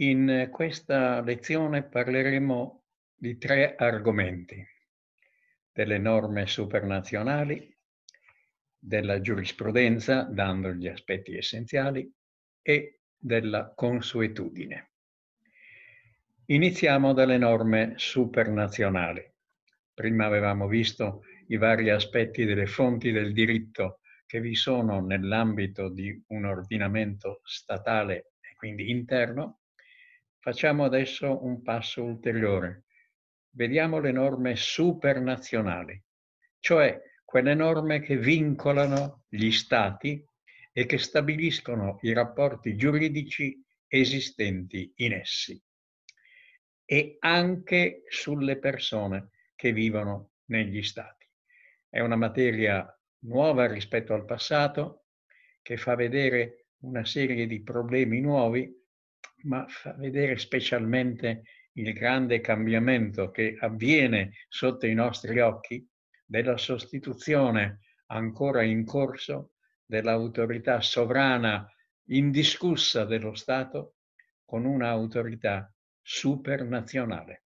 In questa lezione parleremo di tre argomenti: delle norme supranazionali, della giurisprudenza, dando gli aspetti essenziali, e della consuetudine. Iniziamo dalle norme supranazionali. Prima avevamo visto i vari aspetti delle fonti del diritto che vi sono nell'ambito di un ordinamento statale e quindi interno. Facciamo adesso un passo ulteriore. Vediamo le norme supernazionali, cioè quelle norme che vincolano gli Stati e che stabiliscono i rapporti giuridici esistenti in essi e anche sulle persone che vivono negli Stati. È una materia nuova rispetto al passato, che fa vedere una serie di problemi nuovi, ma fa vedere specialmente il grande cambiamento che avviene sotto i nostri occhi della sostituzione ancora in corso dell'autorità sovrana indiscussa dello Stato con un'autorità supernazionale.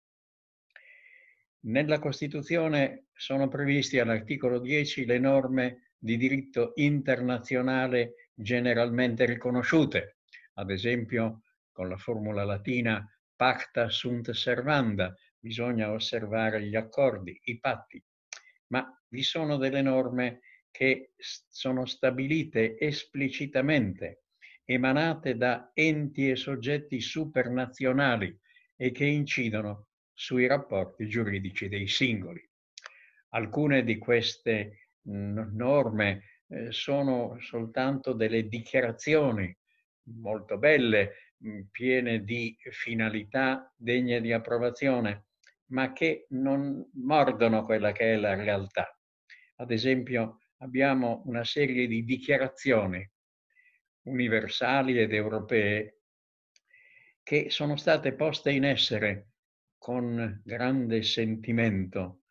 Nella Costituzione sono previsti all'articolo 10 le norme di diritto internazionale generalmente riconosciute, ad esempio con la formula latina pacta sunt servanda, bisogna osservare gli accordi, i patti, ma vi sono delle norme che sono stabilite esplicitamente, emanate da enti e soggetti supernazionali e che incidono sui rapporti giuridici dei singoli. Alcune di queste norme sono soltanto delle dichiarazioni molto belle, piene di finalità degne di approvazione, ma che non mordono quella che è la realtà. Ad esempio, abbiamo una serie di dichiarazioni universali ed europee che sono state poste in essere con grande sentimento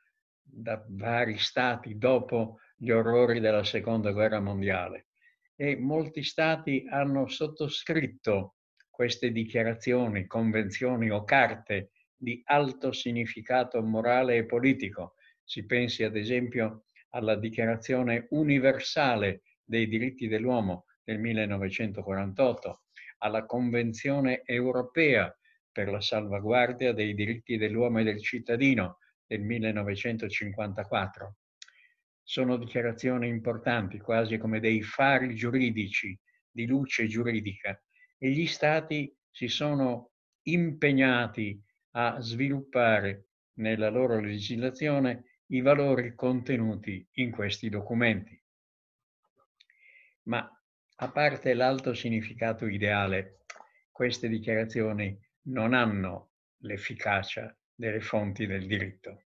da vari stati dopo gli orrori della Seconda Guerra Mondiale, e molti stati hanno sottoscritto queste dichiarazioni, convenzioni o carte di alto significato morale e politico. Si pensi ad esempio alla Dichiarazione Universale dei diritti dell'uomo del 1948, alla Convenzione Europea per la salvaguardia dei diritti dell'uomo e del cittadino del 1954. Sono dichiarazioni importanti, quasi come dei fari giuridici, di luce giuridica, e gli Stati si sono impegnati a sviluppare nella loro legislazione i valori contenuti in questi documenti. Ma a parte l'alto significato ideale, queste dichiarazioni non hanno l'efficacia delle fonti del diritto.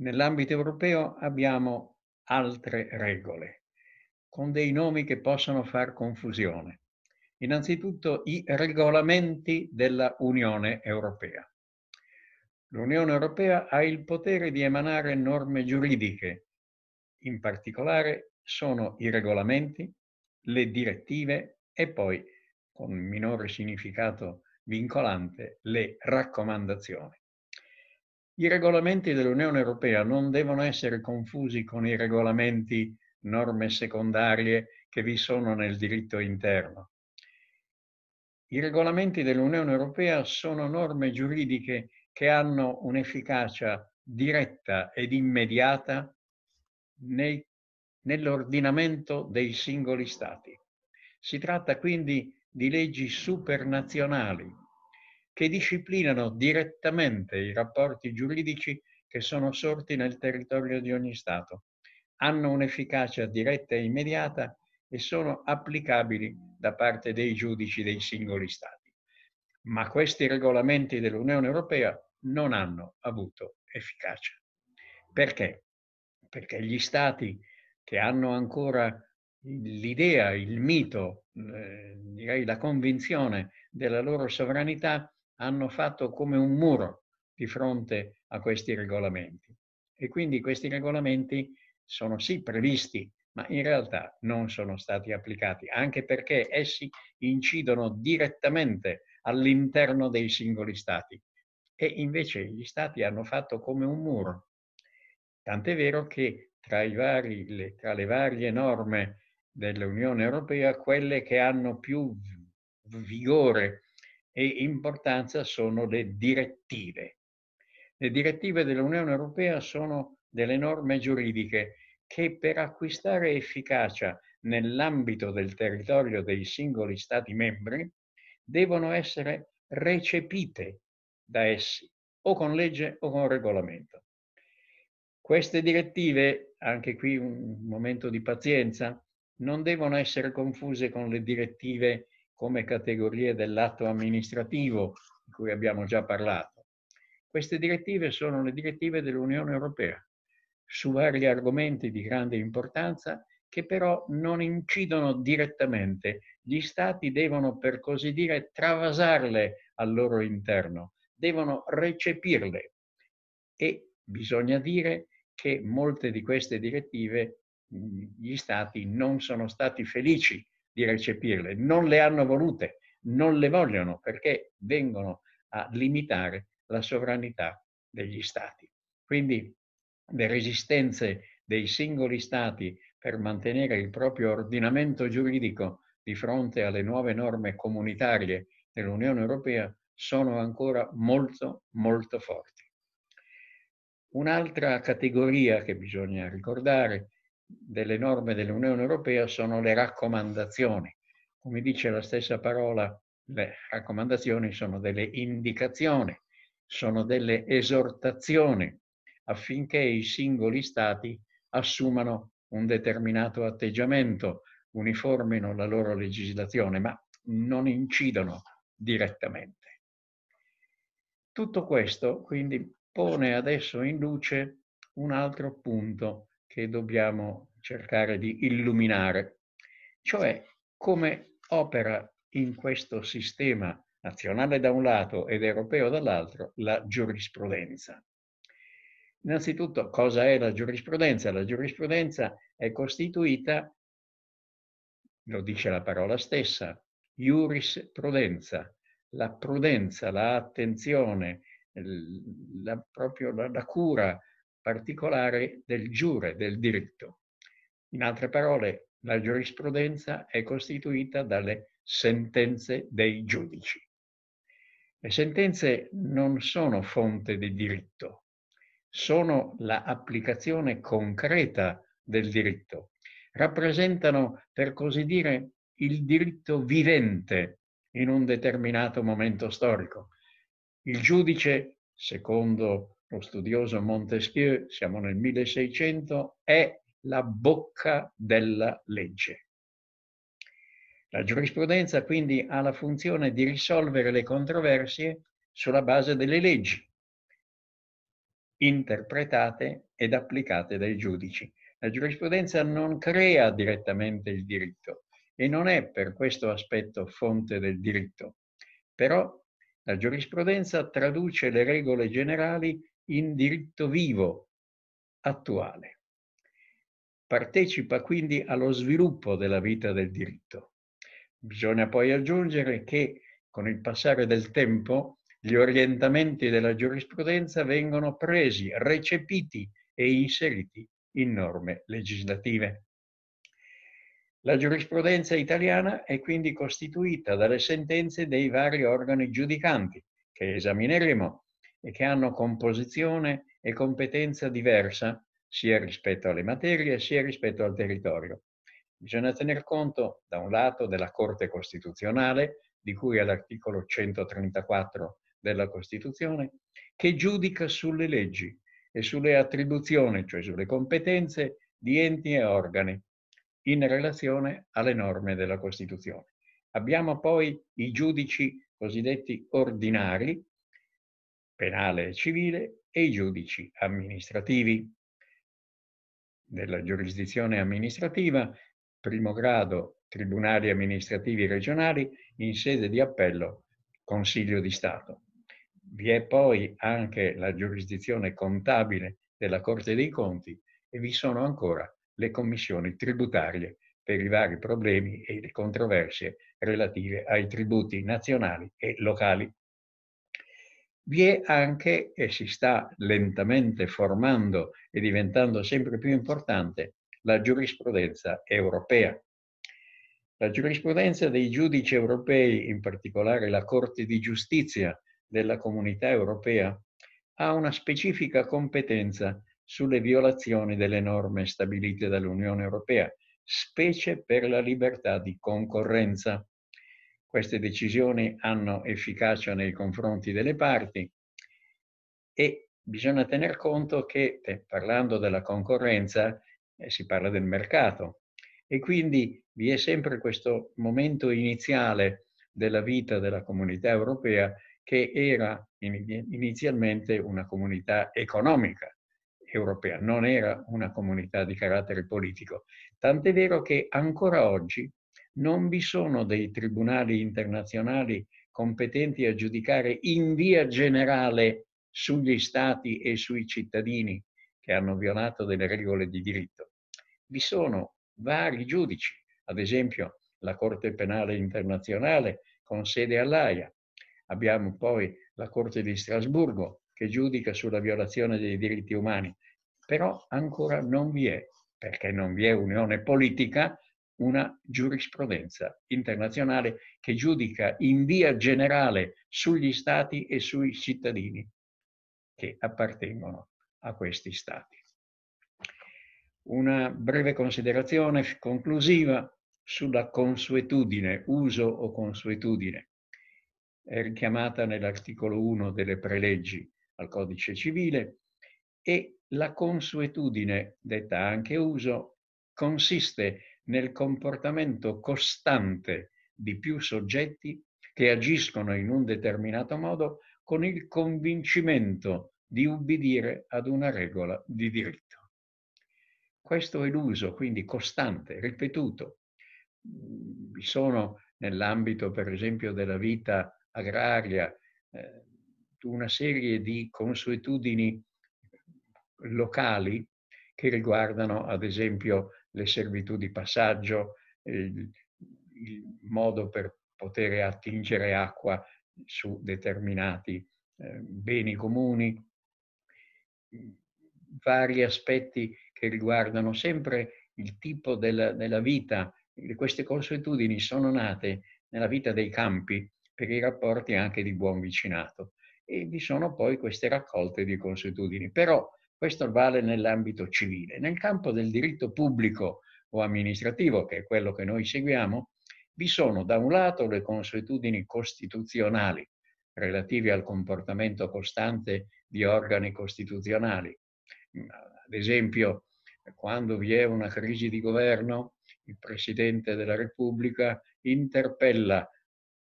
Nell'ambito europeo abbiamo altre regole, con dei nomi che possono far confusione. Innanzitutto i regolamenti della Unione Europea. L'Unione Europea ha il potere di emanare norme giuridiche, in particolare sono i regolamenti, le direttive e poi, con minore significato vincolante, le raccomandazioni. I regolamenti dell'Unione Europea non devono essere confusi con i regolamenti, norme secondarie che vi sono nel diritto interno. I regolamenti dell'Unione Europea sono norme giuridiche che hanno un'efficacia diretta ed immediata nell'ordinamento dei singoli Stati. Si tratta quindi di leggi supernazionali che disciplinano direttamente i rapporti giuridici che sono sorti nel territorio di ogni Stato, hanno un'efficacia diretta e immediata e sono applicabili da parte dei giudici dei singoli Stati. Ma questi regolamenti dell'Unione Europea non hanno avuto efficacia. Perché? Perché gli Stati che hanno ancora l'idea, il mito, direi la convinzione della loro sovranità, hanno fatto come un muro di fronte a questi regolamenti. E quindi questi regolamenti sono sì previsti, ma in realtà non sono stati applicati, anche perché essi incidono direttamente all'interno dei singoli stati. E invece gli stati hanno fatto come un muro. Tant'è vero che tra le varie norme dell'Unione Europea, quelle che hanno più vigore e importanza sono le direttive. Le direttive dell'Unione Europea sono delle norme giuridiche che per acquistare efficacia nell'ambito del territorio dei singoli Stati membri devono essere recepite da essi, o con legge o con regolamento. Queste direttive, anche qui un momento di pazienza, non devono essere confuse con le direttive come categorie dell'atto amministrativo di cui abbiamo già parlato. Queste direttive sono le direttive dell'Unione Europea su vari argomenti di grande importanza che però non incidono direttamente. Gli Stati devono, per così dire, travasarle al loro interno, devono recepirle. E bisogna dire che molte di queste direttive gli Stati non sono stati felici di recepirle, non le hanno volute, non le vogliono, perché vengono a limitare la sovranità degli Stati. Quindi le resistenze dei singoli Stati per mantenere il proprio ordinamento giuridico di fronte alle nuove norme comunitarie dell'Unione Europea sono ancora molto, molto forti. Un'altra categoria che bisogna ricordare delle norme dell'Unione Europea sono le raccomandazioni. Come dice la stessa parola, le raccomandazioni sono delle indicazioni, sono delle esortazioni affinché i singoli Stati assumano un determinato atteggiamento, uniformino la loro legislazione, ma non incidono direttamente. Tutto questo, quindi, pone adesso in luce un altro punto che dobbiamo cercare di illuminare, cioè come opera in questo sistema nazionale da un lato ed europeo dall'altro la giurisprudenza. Innanzitutto, cosa è la giurisprudenza? La giurisprudenza è costituita, lo dice la parola stessa, iuris prudenza, la prudenza, la attenzione, proprio la cura particolare del giure, del diritto. In altre parole, la giurisprudenza è costituita dalle sentenze dei giudici. Le sentenze non sono fonte di diritto, sono la applicazione concreta del diritto. Rappresentano, per così dire, il diritto vivente in un determinato momento storico. Il giudice, secondo lo studioso Montesquieu, siamo nel 1600, è la bocca della legge. La giurisprudenza quindi ha la funzione di risolvere le controversie sulla base delle leggi interpretate ed applicate dai giudici. La giurisprudenza non crea direttamente il diritto e non è per questo aspetto fonte del diritto, però la giurisprudenza traduce le regole generali in diritto vivo, attuale. Partecipa quindi allo sviluppo della vita del diritto. Bisogna poi aggiungere che con il passare del tempo gli orientamenti della giurisprudenza vengono presi, recepiti e inseriti in norme legislative. La giurisprudenza italiana è quindi costituita dalle sentenze dei vari organi giudicanti, che esamineremo e che hanno composizione e competenza diversa sia rispetto alle materie sia rispetto al territorio. Bisogna tener conto, da un lato, della Corte Costituzionale, di cui all'articolo 134 della Costituzione, che giudica sulle leggi e sulle attribuzioni, cioè sulle competenze di enti e organi, in relazione alle norme della Costituzione. Abbiamo poi i giudici cosiddetti ordinari, penale e civile, e i giudici amministrativi. Nella giurisdizione amministrativa, primo grado, tribunali amministrativi regionali, in sede di appello, Consiglio di Stato. Vi è poi anche la giurisdizione contabile della Corte dei Conti e vi sono ancora le commissioni tributarie per i vari problemi e le controversie relative ai tributi nazionali e locali. Vi è anche, e si sta lentamente formando e diventando sempre più importante, la giurisprudenza europea. La giurisprudenza dei giudici europei, in particolare la Corte di Giustizia della Comunità Europea, ha una specifica competenza sulle violazioni delle norme stabilite dall'Unione Europea, specie per la libertà di concorrenza. Queste decisioni hanno efficacia nei confronti delle parti e bisogna tener conto che, parlando della concorrenza, si parla del mercato e quindi vi è sempre questo momento iniziale della vita della Comunità Europea che era inizialmente una comunità economica europea, non era una comunità di carattere politico. Tant'è vero che ancora oggi non vi sono dei tribunali internazionali competenti a giudicare in via generale sugli stati e sui cittadini che hanno violato delle regole di diritto. Vi sono vari giudici, ad esempio la Corte Penale Internazionale con sede all'Aia. Abbiamo poi la Corte di Strasburgo che giudica sulla violazione dei diritti umani, però ancora non vi è, perché non vi è unione politica, una giurisprudenza internazionale che giudica in via generale sugli stati e sui cittadini che appartengono a questi stati. Una breve considerazione conclusiva sulla consuetudine, uso o consuetudine, è richiamata nell'articolo 1 delle preleggi al Codice Civile, e la consuetudine, detta anche uso, consiste nel comportamento costante di più soggetti che agiscono in un determinato modo con il convincimento di ubbidire ad una regola di diritto. Questo è l'uso, quindi costante, ripetuto. Vi sono nell'ambito, per esempio, della vita agraria una serie di consuetudini locali che riguardano, ad esempio, le servitù di passaggio, il modo per poter attingere acqua su determinati beni comuni, vari aspetti che riguardano sempre il tipo della vita. Queste consuetudini sono nate nella vita dei campi per i rapporti anche di buon vicinato e vi sono poi queste raccolte di consuetudini. Però questo vale nell'ambito civile. Nel campo del diritto pubblico o amministrativo, che è quello che noi seguiamo, vi sono da un lato le consuetudini costituzionali relative al comportamento costante di organi costituzionali. Ad esempio, quando vi è una crisi di governo, il Presidente della Repubblica interpella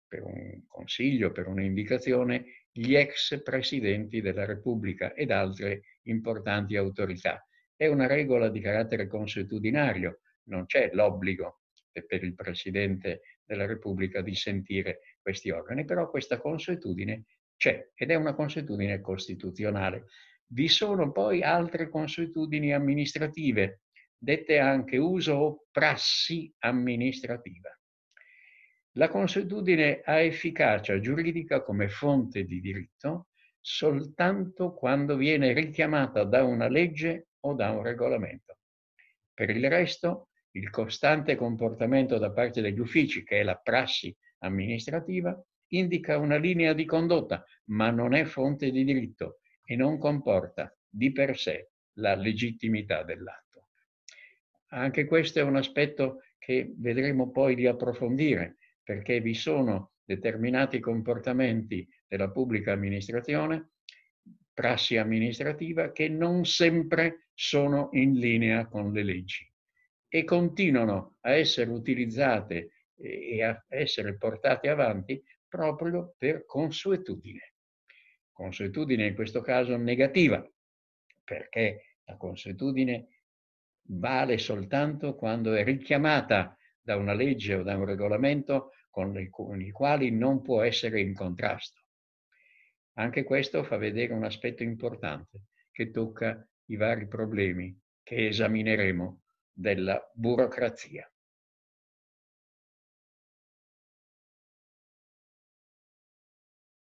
per un consiglio, per un'indicazione, gli ex presidenti della Repubblica ed altre importanti autorità. È una regola di carattere consuetudinario, non c'è l'obbligo per il Presidente della Repubblica di sentire questi organi, però questa consuetudine c'è ed è una consuetudine costituzionale. Vi sono poi altre consuetudini amministrative, dette anche uso o prassi amministrativa. La consuetudine ha efficacia giuridica come fonte di diritto soltanto quando viene richiamata da una legge o da un regolamento. Per il resto, il costante comportamento da parte degli uffici, che è la prassi amministrativa, indica una linea di condotta, ma non è fonte di diritto e non comporta di per sé la legittimità dell'atto. Anche questo è un aspetto che vedremo poi di approfondire, perché vi sono determinati comportamenti della pubblica amministrazione, prassi amministrativa, che non sempre sono in linea con le leggi e continuano a essere utilizzate e a essere portate avanti proprio per consuetudine. Consuetudine in questo caso negativa, perché la consuetudine vale soltanto quando è richiamata da una legge o da un regolamento con i quali non può essere in contrasto. Anche questo fa vedere un aspetto importante che tocca i vari problemi che esamineremo della burocrazia.